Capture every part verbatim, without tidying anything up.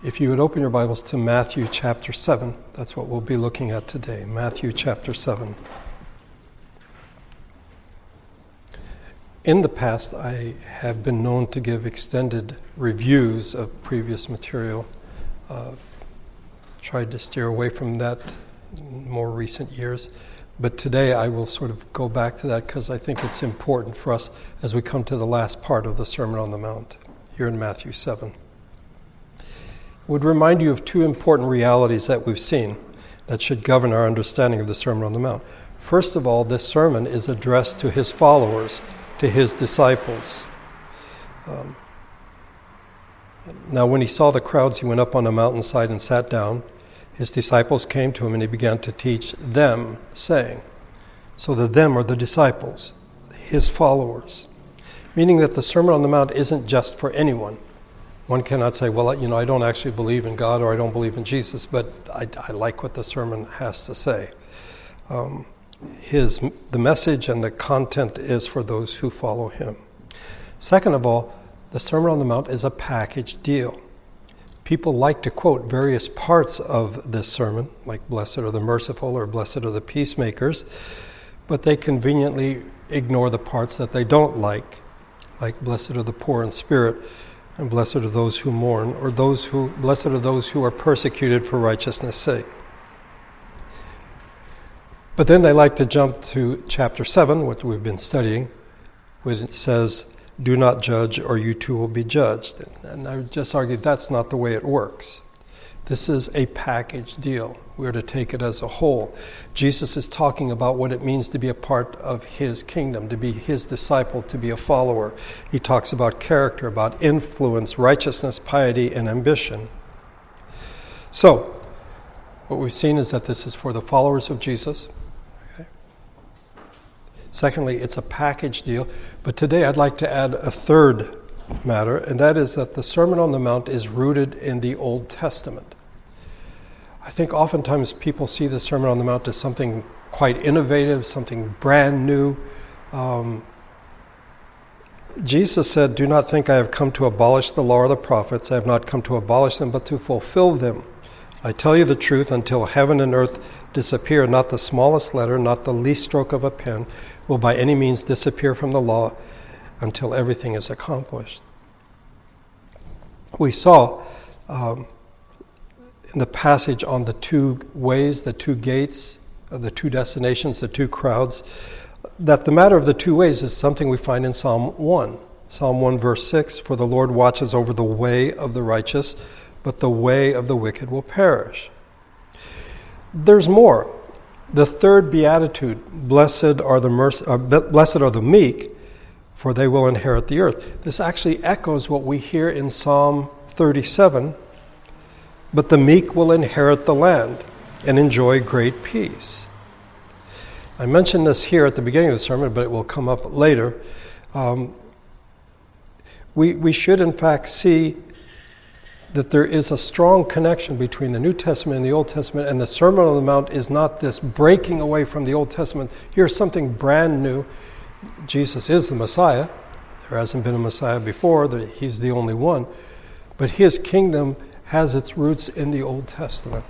If you would open your Bibles to Matthew chapter seven, that's what we'll be looking at today, Matthew chapter seven. In the past, I have been known to give extended reviews of previous material. Uh, tried to steer away from that in more recent years, but today I will sort of go back to that because I think it's important for us as we come to the last part of the Sermon on the Mount here in Matthew seven. Would remind you of two important realities that we've seen that should govern our understanding of the Sermon on the Mount. First of all, this sermon is addressed to his followers, to his disciples. Um, now, when he saw the crowds, he went up on a mountainside and sat down. His disciples came to him, and he began to teach them, saying, so the them are the disciples, his followers, meaning that the Sermon on the Mount isn't just for anyone. One cannot say, well, you know, I don't actually believe in God or I don't believe in Jesus, but I, I like what the sermon has to say. Um, his, the message and the content is for those who follow him. Second of all, the Sermon on the Mount is a package deal. People like to quote various parts of this sermon, like blessed are the merciful or blessed are the peacemakers, but they conveniently ignore the parts that they don't like, like blessed are the poor in spirit, and blessed are those who mourn, or those who blessed are those who are persecuted for righteousness' sake. But then they like to jump to chapter seven, what we've been studying, when it says, do not judge, or you too will be judged. And I would just argue that's not the way it works. This is a package deal. We're to take it as a whole. Jesus is talking about what it means to be a part of his kingdom, to be his disciple, to be a follower. He talks about character, about influence, righteousness, piety, and ambition. So, what we've seen is that this is for the followers of Jesus. Okay. Secondly, it's a package deal. But today I'd like to add a third matter, and that is that the Sermon on the Mount is rooted in the Old Testament. I think oftentimes people see the Sermon on the Mount as something quite innovative, something brand new. Um, Jesus said, do not think I have come to abolish the law or the prophets. I have not come to abolish them, but to fulfill them. I tell you the truth, until heaven and earth disappear, not the smallest letter, not the least stroke of a pen, will by any means disappear from the law until everything is accomplished. We saw... Um, in the passage on the two ways, the two gates, the two destinations, the two crowds, that the matter of the two ways is something we find in Psalm one. Psalm one, verse six, for the Lord watches over the way of the righteous, but the way of the wicked will perish. There's more. The third beatitude, blessed are the merc- uh, blessed are the meek, for they will inherit the earth. This actually echoes what we hear in Psalm thirty-seven, but the meek will inherit the land and enjoy great peace. I mentioned this here at the beginning of the sermon, but it will come up later. Um, we, we should, in fact, see that there is a strong connection between the New Testament and the Old Testament, and the Sermon on the Mount is not this breaking away from the Old Testament. Here's something brand new. Jesus is the Messiah. There hasn't been a Messiah before. He's the only one. But his kingdom has its roots in the Old Testament.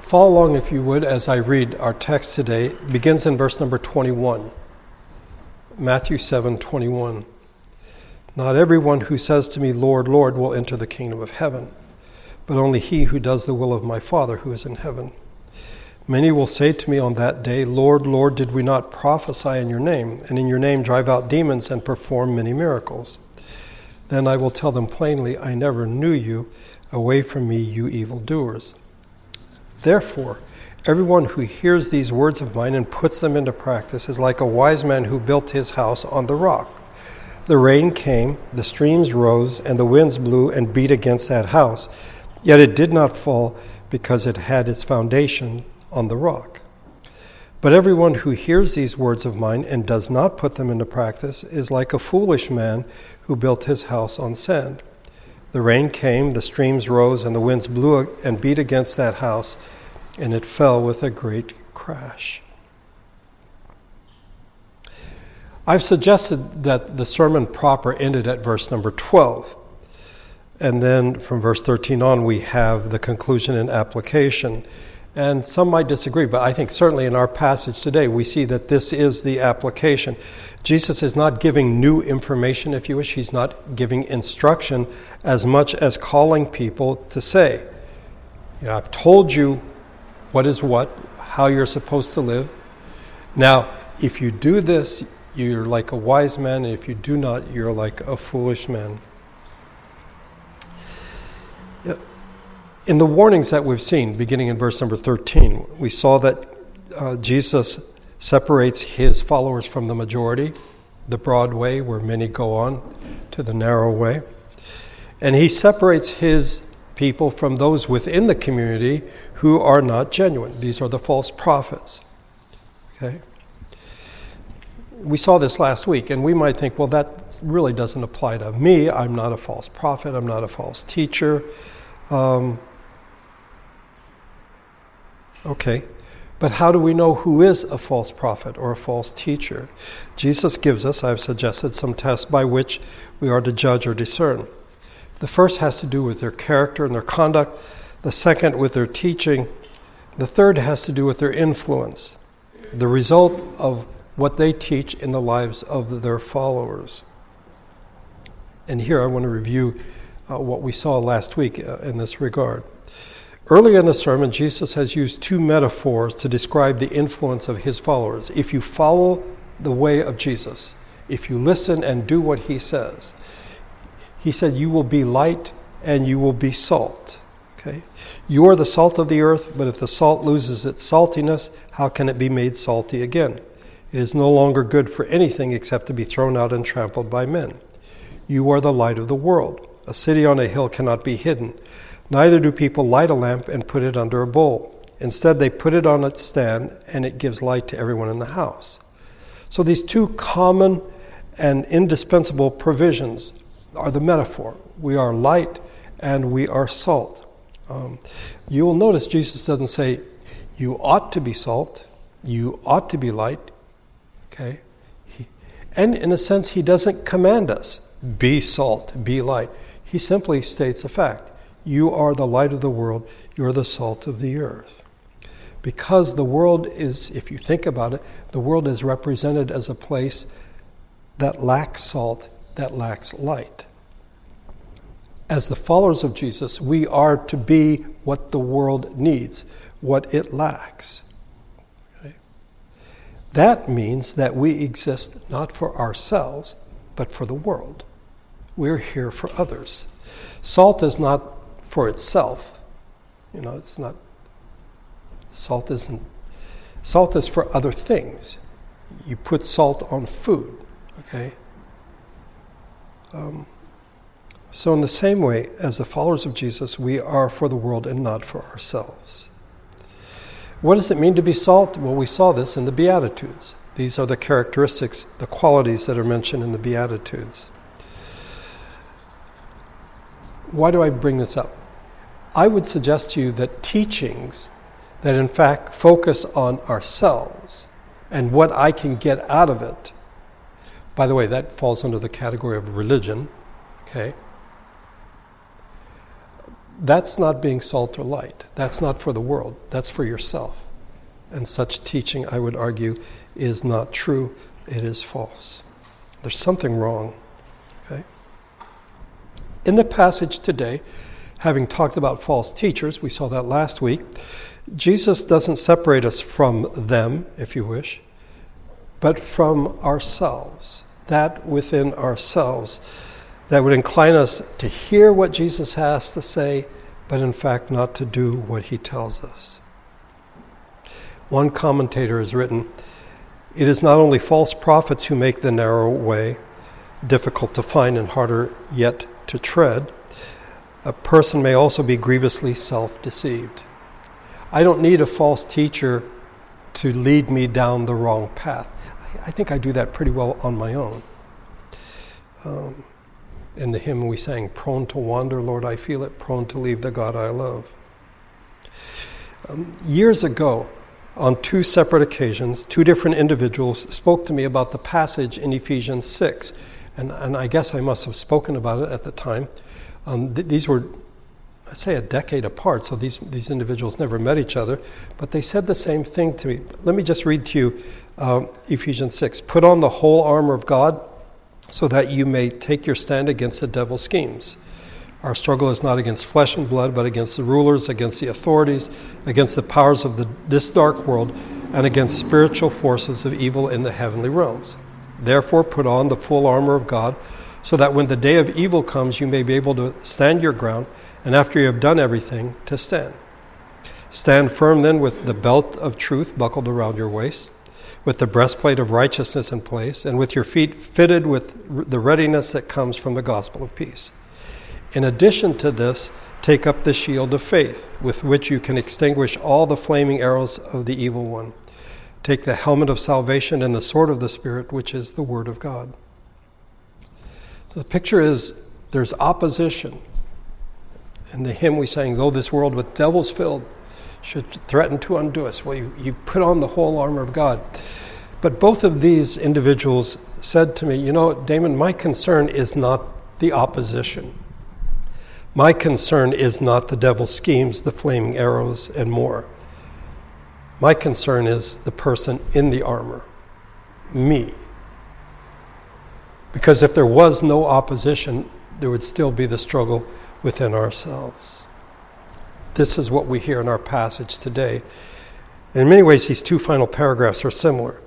Follow along, if you would, as I read our text today. It begins in verse number twenty-one, Matthew seven, twenty-one. Not everyone who says to me, Lord, Lord, will enter the kingdom of heaven, but only he who does the will of my Father who is in heaven. Many will say to me on that day, Lord, Lord, did we not prophesy in your name, and in your name drive out demons and perform many miracles? Then I will tell them plainly, I never knew you. Away from me, you evildoers. Therefore, everyone who hears these words of mine and puts them into practice is like a wise man who built his house on the rock. The rain came, the streams rose, and the winds blew and beat against that house. Yet it did not fall because it had its foundation on the rock. But everyone who hears these words of mine and does not put them into practice is like a foolish man who built his house on sand. The rain came, the streams rose, and the winds blew and beat against that house, and it fell with a great crash. I've suggested that the sermon proper ended at verse number twelve. And then from verse thirteen on, we have the conclusion and application. And some might disagree, but I think certainly in our passage today, we see that this is the application. Jesus is not giving new information, if you wish. He's not giving instruction as much as calling people to say, you know, I've told you what is what, how you're supposed to live. Now, if you do this, you're like a wise man, and if you do not, you're like a foolish man. In the warnings that we've seen, beginning in verse number thirteen, we saw that uh, Jesus separates his followers from the majority, the broad way where many go on to the narrow way. And he separates his people from those within the community who are not genuine. These are the false prophets. Okay? We saw this last week, and we might think, well, that really doesn't apply to me. I'm not a false prophet. I'm not a false teacher. Um, okay, but how do we know who is a false prophet or a false teacher? Jesus gives us, I've suggested, some tests by which we are to judge or discern. The first has to do with their character and their conduct. The second with their teaching. The third has to do with their influence, the result of what they teach in the lives of their followers. And here I want to review Uh, what we saw last week uh, in this regard. Earlier in the sermon, Jesus has used two metaphors to describe the influence of his followers. If you follow the way of Jesus, if you listen and do what he says, he said you will be light and you will be salt. Okay? You are the salt of the earth, but if the salt loses its saltiness, how can it be made salty again? It is no longer good for anything except to be thrown out and trampled by men. You are the light of the world. A city on a hill cannot be hidden. Neither do people light a lamp and put it under a bowl. Instead, they put it on its stand, and it gives light to everyone in the house. So these two common and indispensable provisions are the metaphor. We are light and we are salt. Um, you will notice Jesus doesn't say, you ought to be salt, you ought to be light. Okay, he, and in a sense, he doesn't command us, be salt, be light. He simply states a fact. You are the light of the world. You are the salt of the earth. Because the world is, if you think about it, the world is represented as a place that lacks salt, that lacks light. As the followers of Jesus, we are to be what the world needs, what it lacks. Okay? That means that we exist not for ourselves, but for the world. We're here for others. Salt is not for itself. You know, it's not, salt isn't, salt is for other things. You put salt on food, okay? Um, so in the same way, as the followers of Jesus, we are for the world and not for ourselves. What does it mean to be salt? Well, we saw this in the Beatitudes. These are the characteristics, the qualities that are mentioned in the Beatitudes. Why do I bring this up? I would suggest to you that teachings that in fact focus on ourselves and what I can get out of it, by the way, that falls under the category of religion, okay? That's not being salt or light. That's not for the world. That's for yourself. And such teaching, I would argue, is not true. It is false. There's something wrong. In the passage today, having talked about false teachers, we saw that last week, Jesus doesn't separate us from them, if you wish, but from ourselves, that within ourselves that would incline us to hear what Jesus has to say, but in fact not to do what he tells us. One commentator has written, "It is not only false prophets who make the narrow way difficult to find and harder yet to tread, a person may also be grievously self-deceived." I don't need a false teacher to lead me down the wrong path. I think I do that pretty well on my own. Um, in the hymn we sang, "Prone to wander, Lord, I feel it, prone to leave the God I love." Um, years ago, on two separate occasions, two different individuals spoke to me about the passage in Ephesians six. And, and I guess I must have spoken about it at the time, Um, th- these were, I'd say, a decade apart, so these, these individuals never met each other, but they said the same thing to me. Let me just read to you uh, Ephesians six. Put on the whole armor of God so that you may take your stand against the devil's schemes. Our struggle is not against flesh and blood, but against the rulers, against the authorities, against the powers of the, this dark world, and against spiritual forces of evil in the heavenly realms. Therefore, put on the full armor of God, so that when the day of evil comes, you may be able to stand your ground, and after you have done everything, to stand. Stand firm then with the belt of truth buckled around your waist, with the breastplate of righteousness in place, and with your feet fitted with the readiness that comes from the gospel of peace. In addition to this, take up the shield of faith, with which you can extinguish all the flaming arrows of the evil one. Take the helmet of salvation and the sword of the Spirit, which is the word of God. The picture is there's opposition. In the hymn we sang, though this world with devils filled should threaten to undo us. Well, you, you put on the whole armor of God. But both of these individuals said to me, you know, Damon, my concern is not the opposition. My concern is not the devil's schemes, the flaming arrows, and more. My concern is the person in the armor, me. Because if there was no opposition, there would still be the struggle within ourselves. This is what we hear in our passage today. In many ways, these two final paragraphs are similar.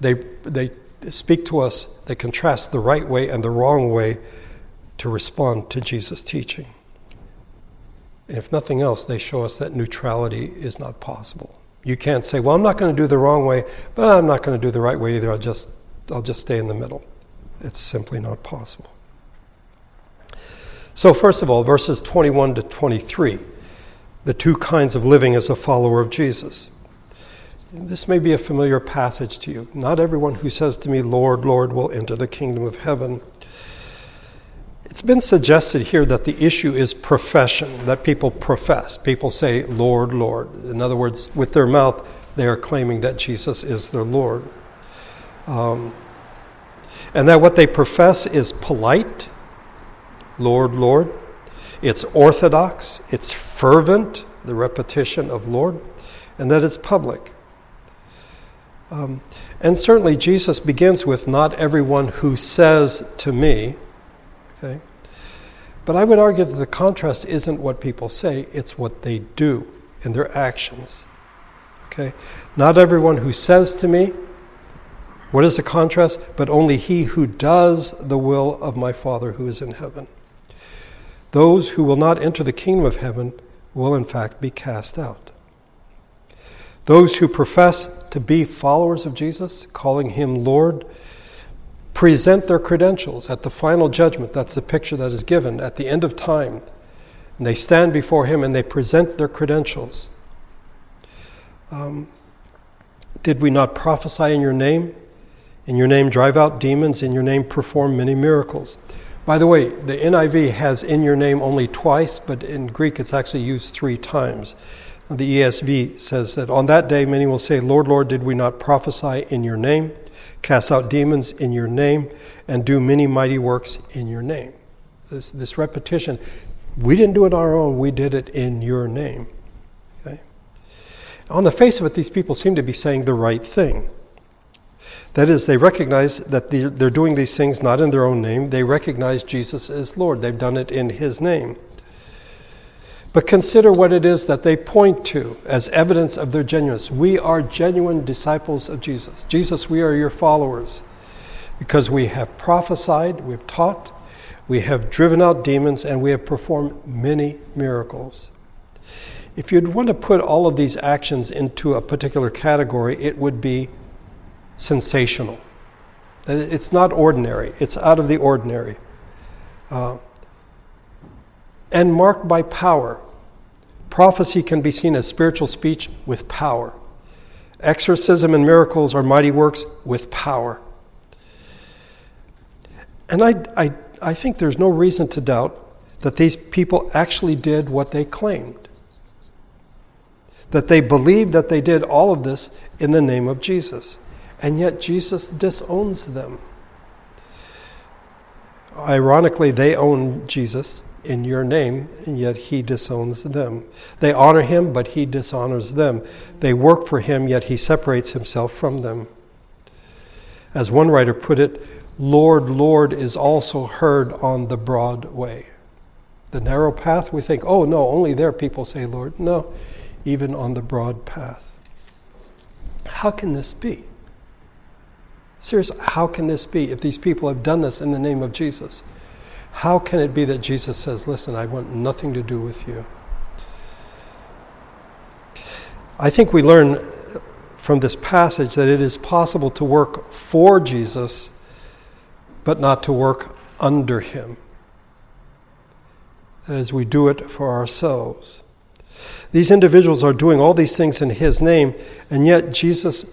They, they speak to us, they contrast the right way and the wrong way to respond to Jesus' teaching. And if nothing else, they show us that neutrality is not possible. You can't say, well, I'm not going to do the wrong way, but I'm not going to do the right way either. I'll just, I'll just stay in the middle. It's simply not possible. So first of all, verses twenty-one to twenty-three, the two kinds of living as a follower of Jesus. This may be a familiar passage to you. Not everyone who says to me, Lord, Lord, will enter the kingdom of heaven. It's been suggested here that the issue is profession, that people profess. People say, Lord, Lord. In other words, with their mouth, they are claiming that Jesus is their Lord. Um, and that what they profess is polite, Lord, Lord. It's orthodox, it's fervent, the repetition of Lord, and that it's public. Um, and certainly Jesus begins with, not everyone who says to me. Okay. But I would argue that the contrast isn't what people say, it's what they do in their actions. Okay? Not everyone who says to me, what is the contrast? But only he who does the will of my Father who is in heaven. Those who will not enter the kingdom of heaven will in fact be cast out. Those who profess to be followers of Jesus, calling him Lord, present their credentials at the final judgment. That's the picture that is given at the end of time. And they stand before him and they present their credentials. Um, Did we not prophesy in your name? In your name drive out demons, in your name perform many miracles. By the way, the N I V has in your name only twice, but in Greek it's actually used three times. The E S V says that on that day many will say, Lord, Lord, did we not prophesy in your name? Cast out demons in your name, and do many mighty works in your name. This this repetition, we didn't do it on our own, we did it in your name. Okay? On the face of it, these people seem to be saying the right thing. That is, they recognize that they're, they're doing these things not in their own name, they recognize Jesus as Lord. They've done it in his name. But consider what it is that they point to as evidence of their genuineness. We are genuine disciples of Jesus. Jesus, we are your followers because we have prophesied, we've taught, we have driven out demons, and we have performed many miracles. If you'd want to put all of these actions into a particular category, it would be sensational. It's not ordinary. It's out of the ordinary. Uh, and marked by power. Prophecy can be seen as spiritual speech with power. Exorcism and miracles are mighty works with power. And I, I, I think there's no reason to doubt that these people actually did what they claimed. That they believed that they did all of this in the name of Jesus. And yet Jesus disowns them. Ironically, they own Jesus in your name, and yet he disowns them. They honor him, but he dishonors them. They work for him, yet he separates himself from them. As one writer put it, Lord, Lord is also heard on the broad way. The narrow path, we think, oh no, only there people say Lord. No, even on the broad path. How can this be? Seriously, how can this be if these people have done this in the name of Jesus? How can it be that Jesus says, listen, I want nothing to do with you? I think we learn from this passage that it is possible to work for Jesus, but not to work under him. That is, we do it for ourselves. These individuals are doing all these things in his name, and yet Jesus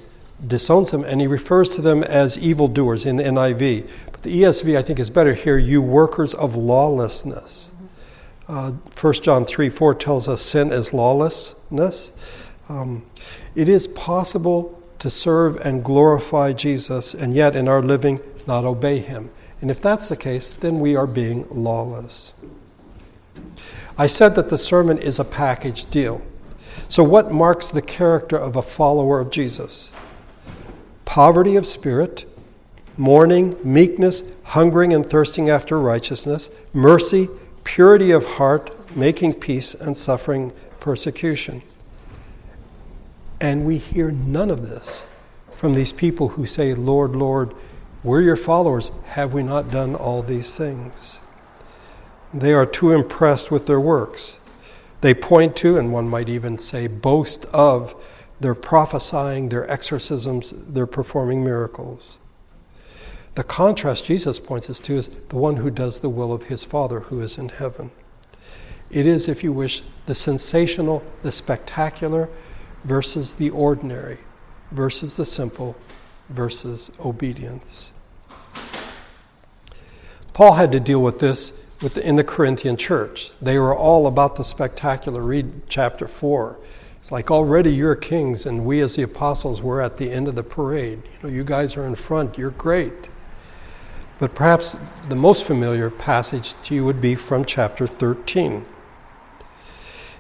disowns them, and he refers to them as evildoers in the N I V. But the E S V, I think, is better here, you workers of lawlessness. Uh, First John three four tells us sin is lawlessness. Um, it is possible to serve and glorify Jesus, and yet in our living, not obey him. And if that's the case, then we are being lawless. I said that the sermon is a package deal. So what marks the character of a follower of Jesus? Poverty of spirit, mourning, meekness, hungering and thirsting after righteousness, mercy, purity of heart, making peace, and suffering persecution. And we hear none of this from these people who say, Lord, Lord, we're your followers. Have we not done all these things? They are too impressed with their works. They point to, and one might even say boast of, their prophesying, their exorcisms, their performing miracles. The contrast Jesus points us to is the one who does the will of his Father who is in heaven. It is, if you wish, the sensational, the spectacular versus the ordinary, versus the simple, versus obedience. Paul had to deal with this in the Corinthian church. They were all about the spectacular. Read chapter four. It's like, already you're kings, and we as the apostles were at the end of the parade. You know, you guys are in front. You're great. But perhaps the most familiar passage to you would be from chapter thirteen.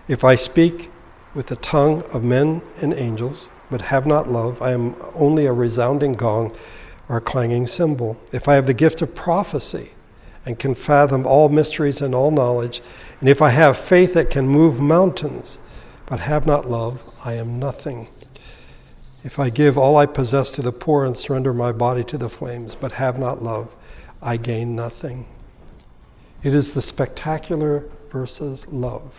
If I speak with the tongue of men and angels, but have not love, I am only a resounding gong or a clanging cymbal. If I have the gift of prophecy, and can fathom all mysteries and all knowledge, and if I have faith that can move mountains, but have not love, I am nothing. If I give all I possess to the poor and surrender my body to the flames, but have not love, I gain nothing. It is the spectacular versus love.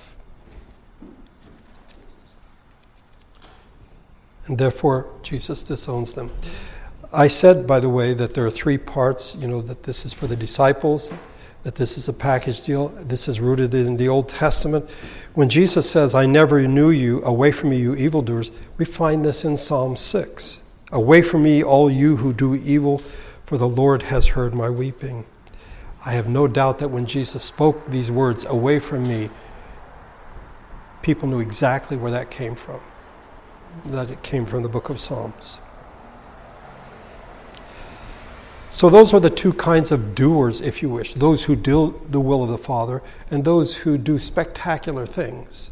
And therefore, Jesus disowns them. I said, by the way, that there are three parts, you know, that this is for the disciples, that this is a package deal. This is rooted in the Old Testament. When Jesus says, I never knew you, away from me, you evildoers, we find this in Psalm six. Away from me, all you who do evil, for the Lord has heard my weeping. I have no doubt that when Jesus spoke these words, away from me, people knew exactly where that came from, that it came from the book of Psalms. So those are the two kinds of doers, if you wish, those who do the will of the Father and those who do spectacular things.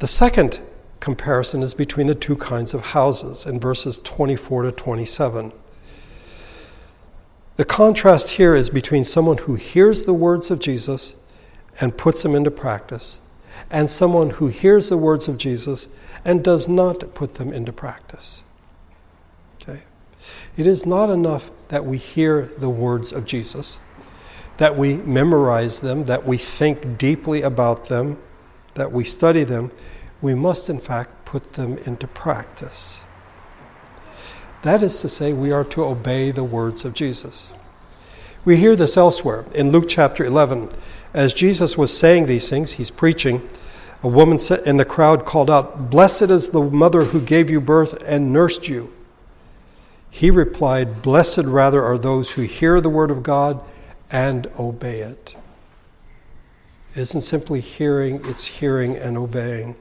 The second comparison is between the two kinds of houses in verses twenty-four to twenty-seven. The contrast here is between someone who hears the words of Jesus and puts them into practice, and someone who hears the words of Jesus and does not put them into practice. It is not enough that we hear the words of Jesus, that we memorize them, that we think deeply about them, that we study them. We must, in fact, put them into practice. That is to say, we are to obey the words of Jesus. We hear this elsewhere. In Luke chapter eleven, as Jesus was saying these things, he's preaching, a woman in the crowd called out, "Blessed is the mother who gave you birth and nursed you." He replied, "Blessed rather are those who hear the word of God and obey it." It isn't simply hearing, it's hearing and obeying.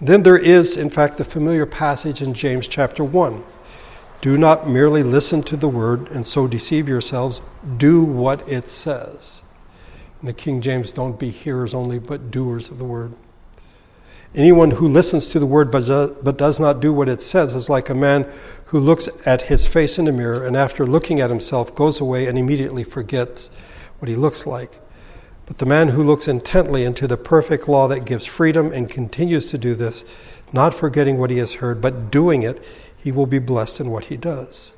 Then there is, in fact, the familiar passage in James chapter one. Do not merely listen to the word and so deceive yourselves. Do what it says. In the King James, don't be hearers only, but doers of the word. Anyone who listens to the word but does not do what it says is like a man who looks at his face in the mirror and after looking at himself goes away and immediately forgets what he looks like. But the man who looks intently into the perfect law that gives freedom and continues to do this, not forgetting what he has heard, but doing it, he will be blessed in what he does.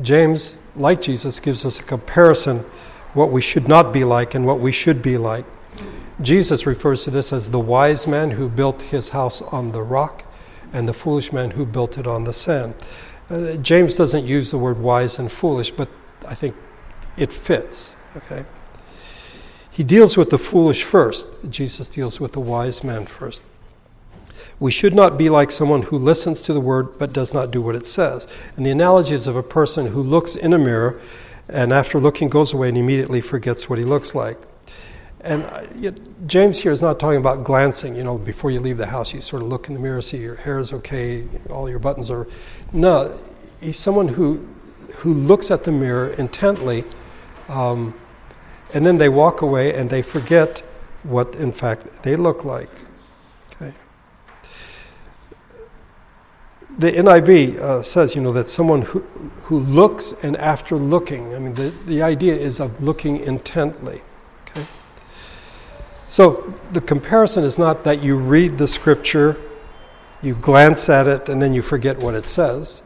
James, like Jesus, gives us a comparison what we should not be like and what we should be like. Jesus refers to this as the wise man who built his house on the rock and the foolish man who built it on the sand. Uh, James doesn't use the word wise and foolish, but I think it fits. Okay. He deals with the foolish first. Jesus deals with the wise man first. We should not be like someone who listens to the word but does not do what it says. And the analogy is of a person who looks in a mirror and after looking goes away and immediately forgets what he looks like. And James here is not talking about glancing, you know, before you leave the house, you sort of look in the mirror, see your hair is okay, all your buttons are... No, he's someone who who looks at the mirror intently, um, and then they walk away and they forget what, in fact, they look like. Okay. The N I V uh, says, you know, that someone who, who looks and after looking, I mean, the, the idea is of looking intently. So the comparison is not that you read the scripture, you glance at it, and then you forget what it says.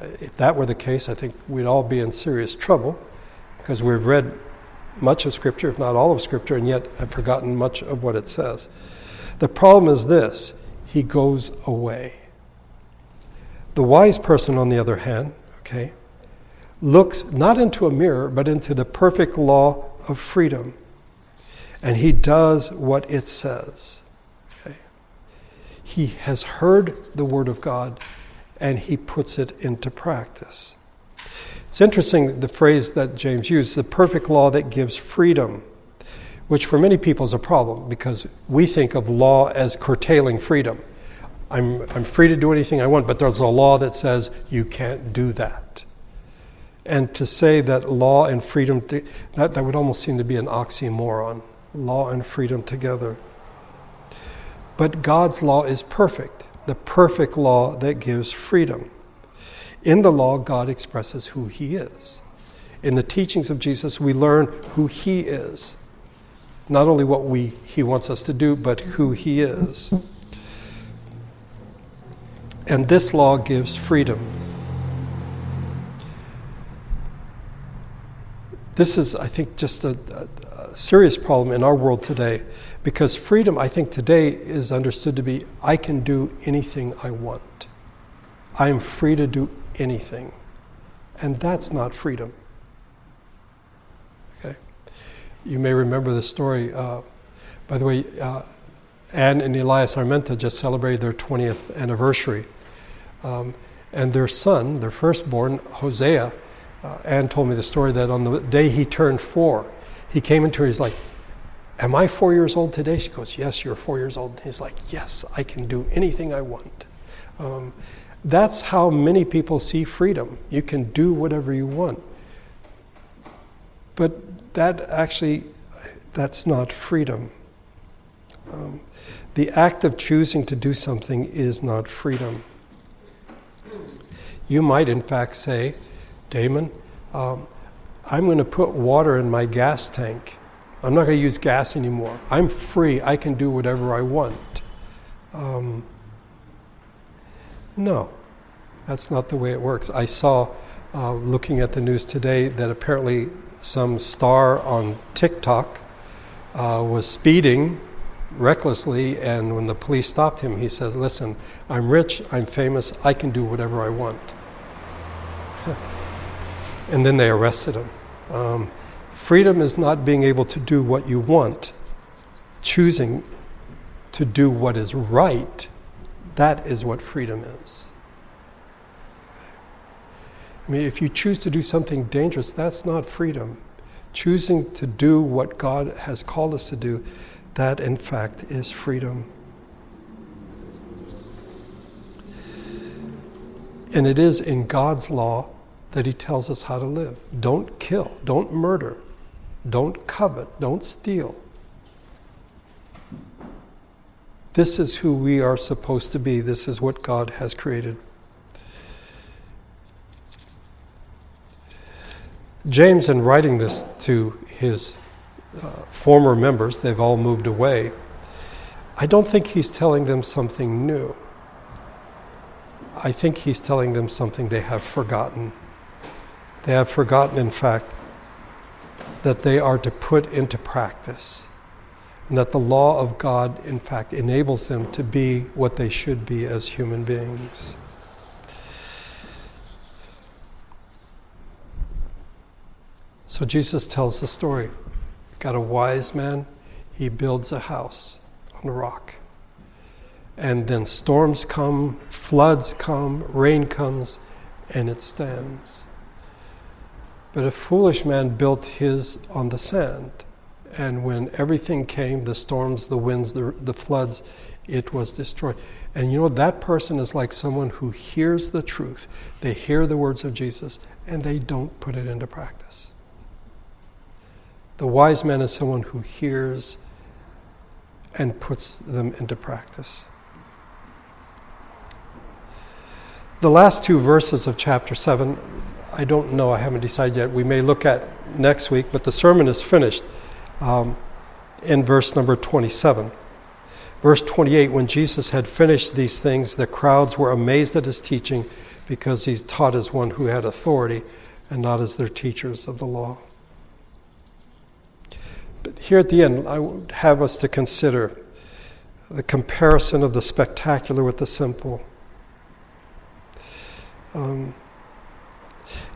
If that were the case, I think we'd all be in serious trouble because we've read much of scripture, if not all of scripture, and yet have forgotten much of what it says. The problem is this, he goes away. The wise person, on the other hand, okay, looks not into a mirror, but into the perfect law of freedom. And he does what it says. Okay. He has heard the word of God and he puts it into practice. It's interesting the phrase that James used, the perfect law that gives freedom, which for many people is a problem because we think of law as curtailing freedom. I'm, I'm free to do anything I want, but there's a law that says you can't do that. And to say that law and freedom, that, that would almost seem to be an oxymoron. Law and freedom together. But God's law is perfect, the perfect law that gives freedom. In the law, God expresses who he is. In the teachings of Jesus, we learn who he is. Not only what we he wants us to do, but who he is. And this law gives freedom. This is, I think, just a, a serious problem in our world today, because freedom, I think, today is understood to be I can do anything I want. I am free to do anything. And that's not freedom. Okay? You may remember the story. Uh, by the way, uh, Anne and Elias Armenta just celebrated their twentieth anniversary. Um, and their son, their firstborn, Hosea, uh, Anne told me the story that on the day he turned four, he came into her, he's like, am I four years old today? She goes, yes, you're four years old. And he's like, yes, I can do anything I want. Um, that's how many people see freedom. You can do whatever you want. But that actually, that's not freedom. Um, the act of choosing to do something is not freedom. You might, in fact, say, Damon, um, I'm going to put water in my gas tank. I'm not going to use gas anymore. I'm free. I can do whatever I want. Um, no, that's not the way it works. I saw, uh, looking at the news today, that apparently some star on TikTok uh, was speeding recklessly, and when the police stopped him, he said, listen, I'm rich, I'm famous, I can do whatever I want. And then they arrested him. Um, freedom is not being able to do what you want. Choosing to do what is right, that is what freedom is. I mean, if you choose to do something dangerous, that's not freedom. Choosing to do what God has called us to do, that in fact is freedom. And it is in God's law that he tells us how to live. Don't kill, don't murder, Don't covet, don't steal. This is who we are supposed to be. This is what God has created. James, in writing this to his uh, former members, they've all moved away, I don't think he's telling them something new. I think he's telling them something they have forgotten. They have forgotten, in fact, that they are to put into practice, and that the law of God, in fact, enables them to be what they should be as human beings. So Jesus tells the story. Got a wise man, he builds a house on a rock. And then storms come, floods come, rain comes, and it stands. But a foolish man built his on the sand. And when everything came, the storms, the winds, the, the floods, it was destroyed. And you know, that person is like someone who hears the truth. They hear the words of Jesus, and they don't put it into practice. The wise man is someone who hears and puts them into practice. The last two verses of chapter seven, I don't know, I haven't decided yet. We may look at next week, but the sermon is finished. Um, in verse number twenty-seven. Verse twenty-eight, when Jesus had finished these things, the crowds were amazed at his teaching because he taught as one who had authority and not as their teachers of the law. But here at the end, I would have us to consider the comparison of the spectacular with the simple. Um,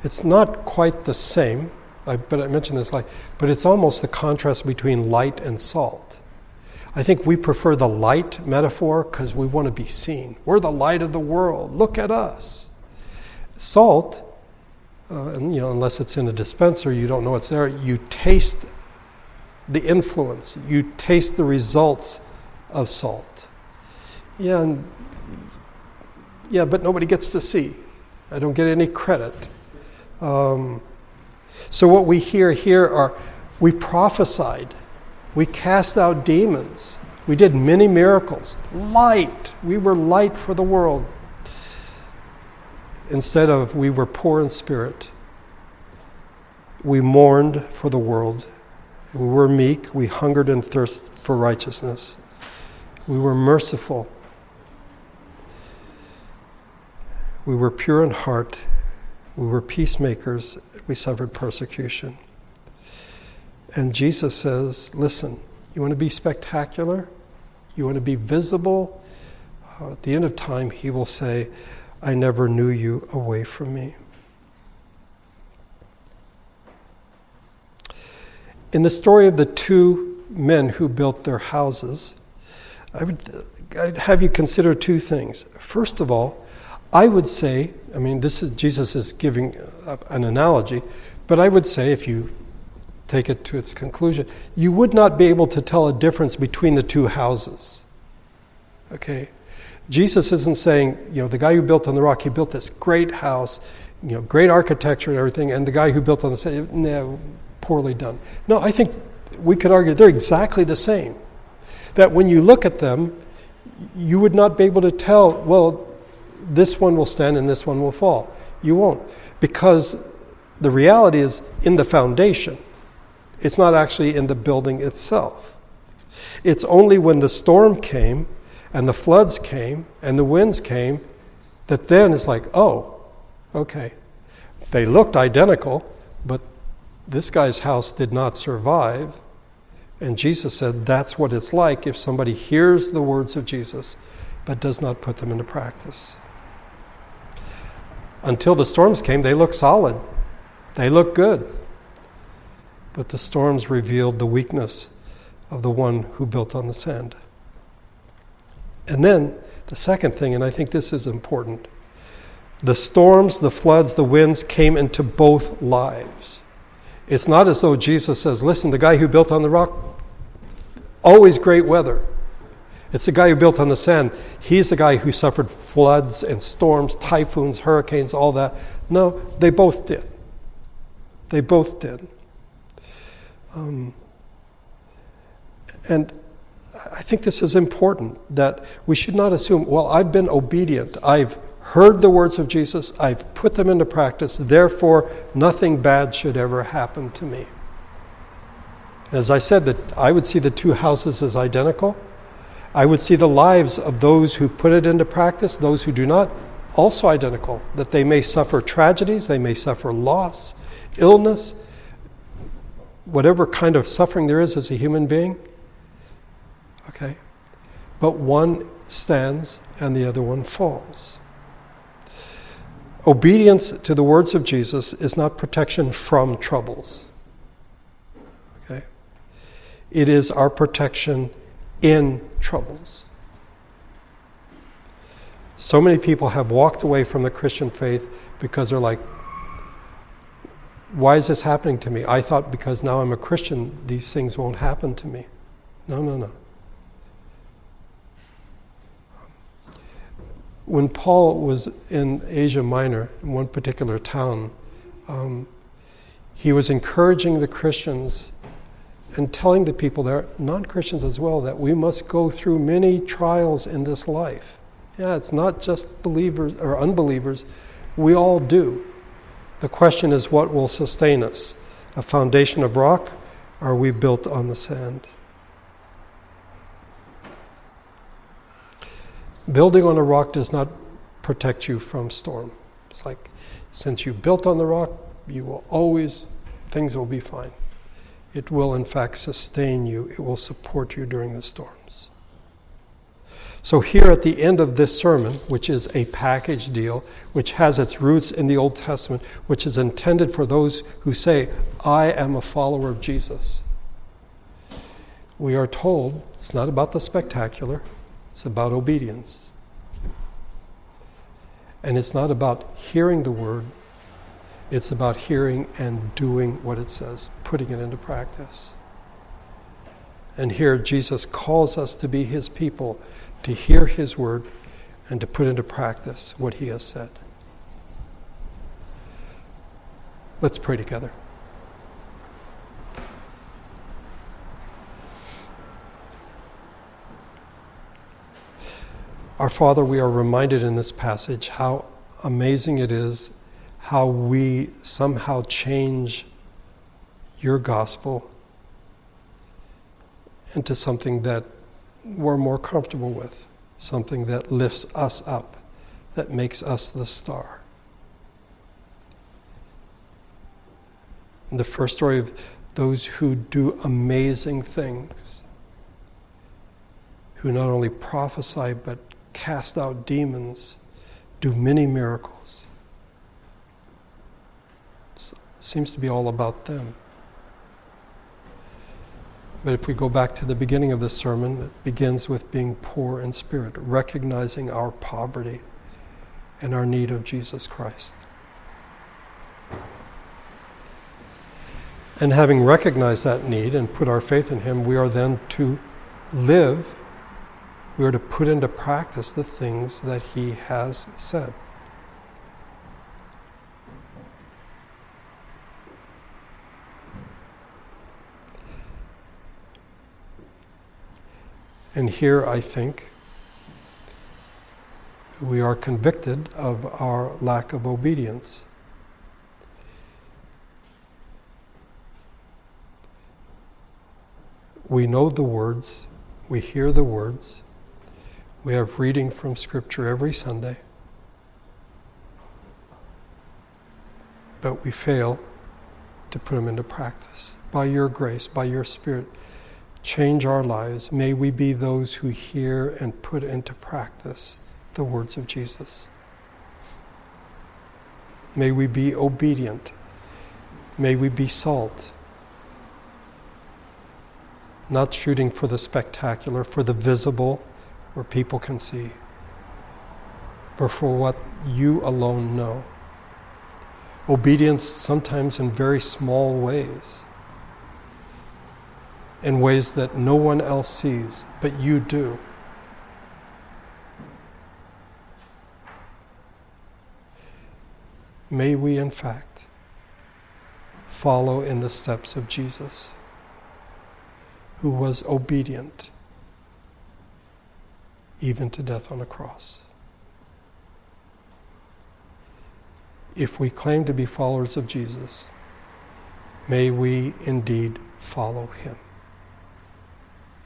it's not quite the same. I, but I mentioned this, like, but it's almost the contrast between light and salt. I think we prefer the light metaphor because we want to be seen. We're the light of the world. Look at us. Salt, uh, and, you know, unless it's in a dispenser, you don't know it's there. You taste the influence. You taste the results of salt. Yeah, and, yeah, but nobody gets to see. I don't get any credit. Um, So what we hear here are, we prophesied, we cast out demons, we did many miracles, light, we were light for the world. Instead of, we were poor in spirit, we mourned for the world, we were meek, we hungered and thirsted for righteousness, we were merciful, we were pure in heart, we were peacemakers, we suffered persecution. And Jesus says, listen, you want to be spectacular? You want to be visible? Uh, at the end of time, he will say, I never knew you, away from me. In the story of the two men who built their houses, I would I'd have you consider two things. First of all, I would say, I mean, this is Jesus is giving an analogy, but I would say, if you take it to its conclusion, you would not be able to tell a difference between the two houses. Okay, Jesus isn't saying, you know, the guy who built on the rock, he built this great house, you know, great architecture and everything, and the guy who built on the sand, no, poorly done. No, I think we could argue they're exactly the same. That when you look at them, you would not be able to tell, well, this one will stand and this one will fall. You won't. Because the reality is in the foundation. It's not actually in the building itself. It's only when the storm came and the floods came and the winds came that then it's like, oh, okay. They looked identical, but this guy's house did not survive. And Jesus said that's what it's like if somebody hears the words of Jesus but does not put them into practice. Until the storms came, they looked solid. They looked good. But the storms revealed the weakness of the one who built on the sand. And then the second thing, and I think this is important, the storms, the floods, the winds came into both lives. It's not as though Jesus says, listen, the guy who built on the rock, always great weather. It's the guy who built on the sand. He's the guy who suffered floods and storms, typhoons, hurricanes, all that. No, they both did. They both did. Um, and I think this is important, that we should not assume, well, I've been obedient. I've heard the words of Jesus. I've put them into practice. Therefore, nothing bad should ever happen to me. As I said, that I would see the two houses as identical. I would see the lives of those who put it into practice, those who do not, also identical, that they may suffer tragedies, they may suffer loss, illness, whatever kind of suffering there is as a human being. Okay? But one stands and the other one falls. Obedience to the words of Jesus is not protection from troubles. Okay? It is our protection in troubles. So many people have walked away from the Christian faith because they're like, why is this happening to me? I thought because now I'm a Christian, these things won't happen to me. No, no, no. When Paul was in Asia Minor, in one particular town, um, he was encouraging the Christians and telling the people there, non-Christians as well, that we must go through many trials in this life. Yeah, it's not just believers or unbelievers. We all do. The question is, what will sustain us? A foundation of rock? Or are we built on the sand? Building on a rock does not protect you from storm. It's like, since you built on the rock, you will always, things will be fine. It will, in fact, sustain you. It will support you during the storms. So here at the end of this sermon, which is a package deal, which has its roots in the Old Testament, which is intended for those who say, I am a follower of Jesus. We are told it's not about the spectacular. It's about obedience. And it's not about hearing the word. It's about hearing and doing what it says, putting it into practice. And here Jesus calls us to be his people, to hear his word, and to put into practice what he has said. Let's pray together. Our Father, we are reminded in this passage how amazing it is how we somehow change your gospel into something that we're more comfortable with, something that lifts us up, that makes us the star. And the first story of those who do amazing things, who not only prophesy but cast out demons, do many miracles. It seems to be all about them. But if we go back to the beginning of this sermon, it begins with being poor in spirit, recognizing our poverty and our need of Jesus Christ. And having recognized that need and put our faith in him, we are then to live. We are to put into practice the things that he has said. And here, I think, we are convicted of our lack of obedience. We know the words, we hear the words. We have reading from Scripture every Sunday, but we fail to put them into practice. By your grace, by your Spirit, change our lives. May we be those who hear and put into practice the words of Jesus. May we be obedient. May we be salt. Not shooting for the spectacular, for the visible, where people can see, but for what you alone know. Obedience sometimes in very small ways, in ways that no one else sees, but you do. May we, in fact, follow in the steps of Jesus. who was obedient even to death on a cross. If we claim to be followers of Jesus, may we indeed follow him.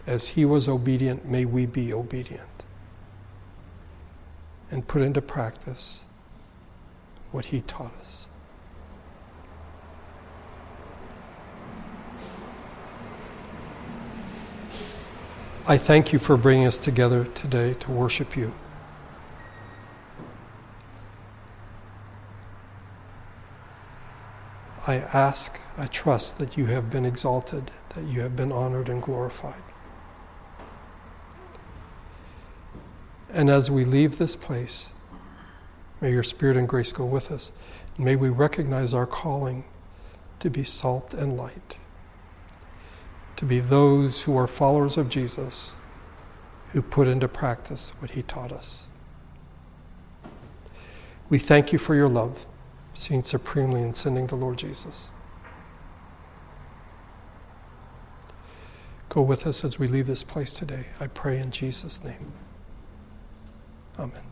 As he was obedient, may we be obedient and put into practice what he taught us. I thank you for bringing us together today to worship you. I ask, I trust that you have been exalted, that you have been honored and glorified. And as we leave this place, may your Spirit and grace go with us. May we recognize our calling to be salt and light, to be those who are followers of Jesus, who put into practice what he taught us. We thank you for your love, seen supremely in sending the Lord Jesus. Go with us as we leave this place today. I pray in Jesus' name. Amen.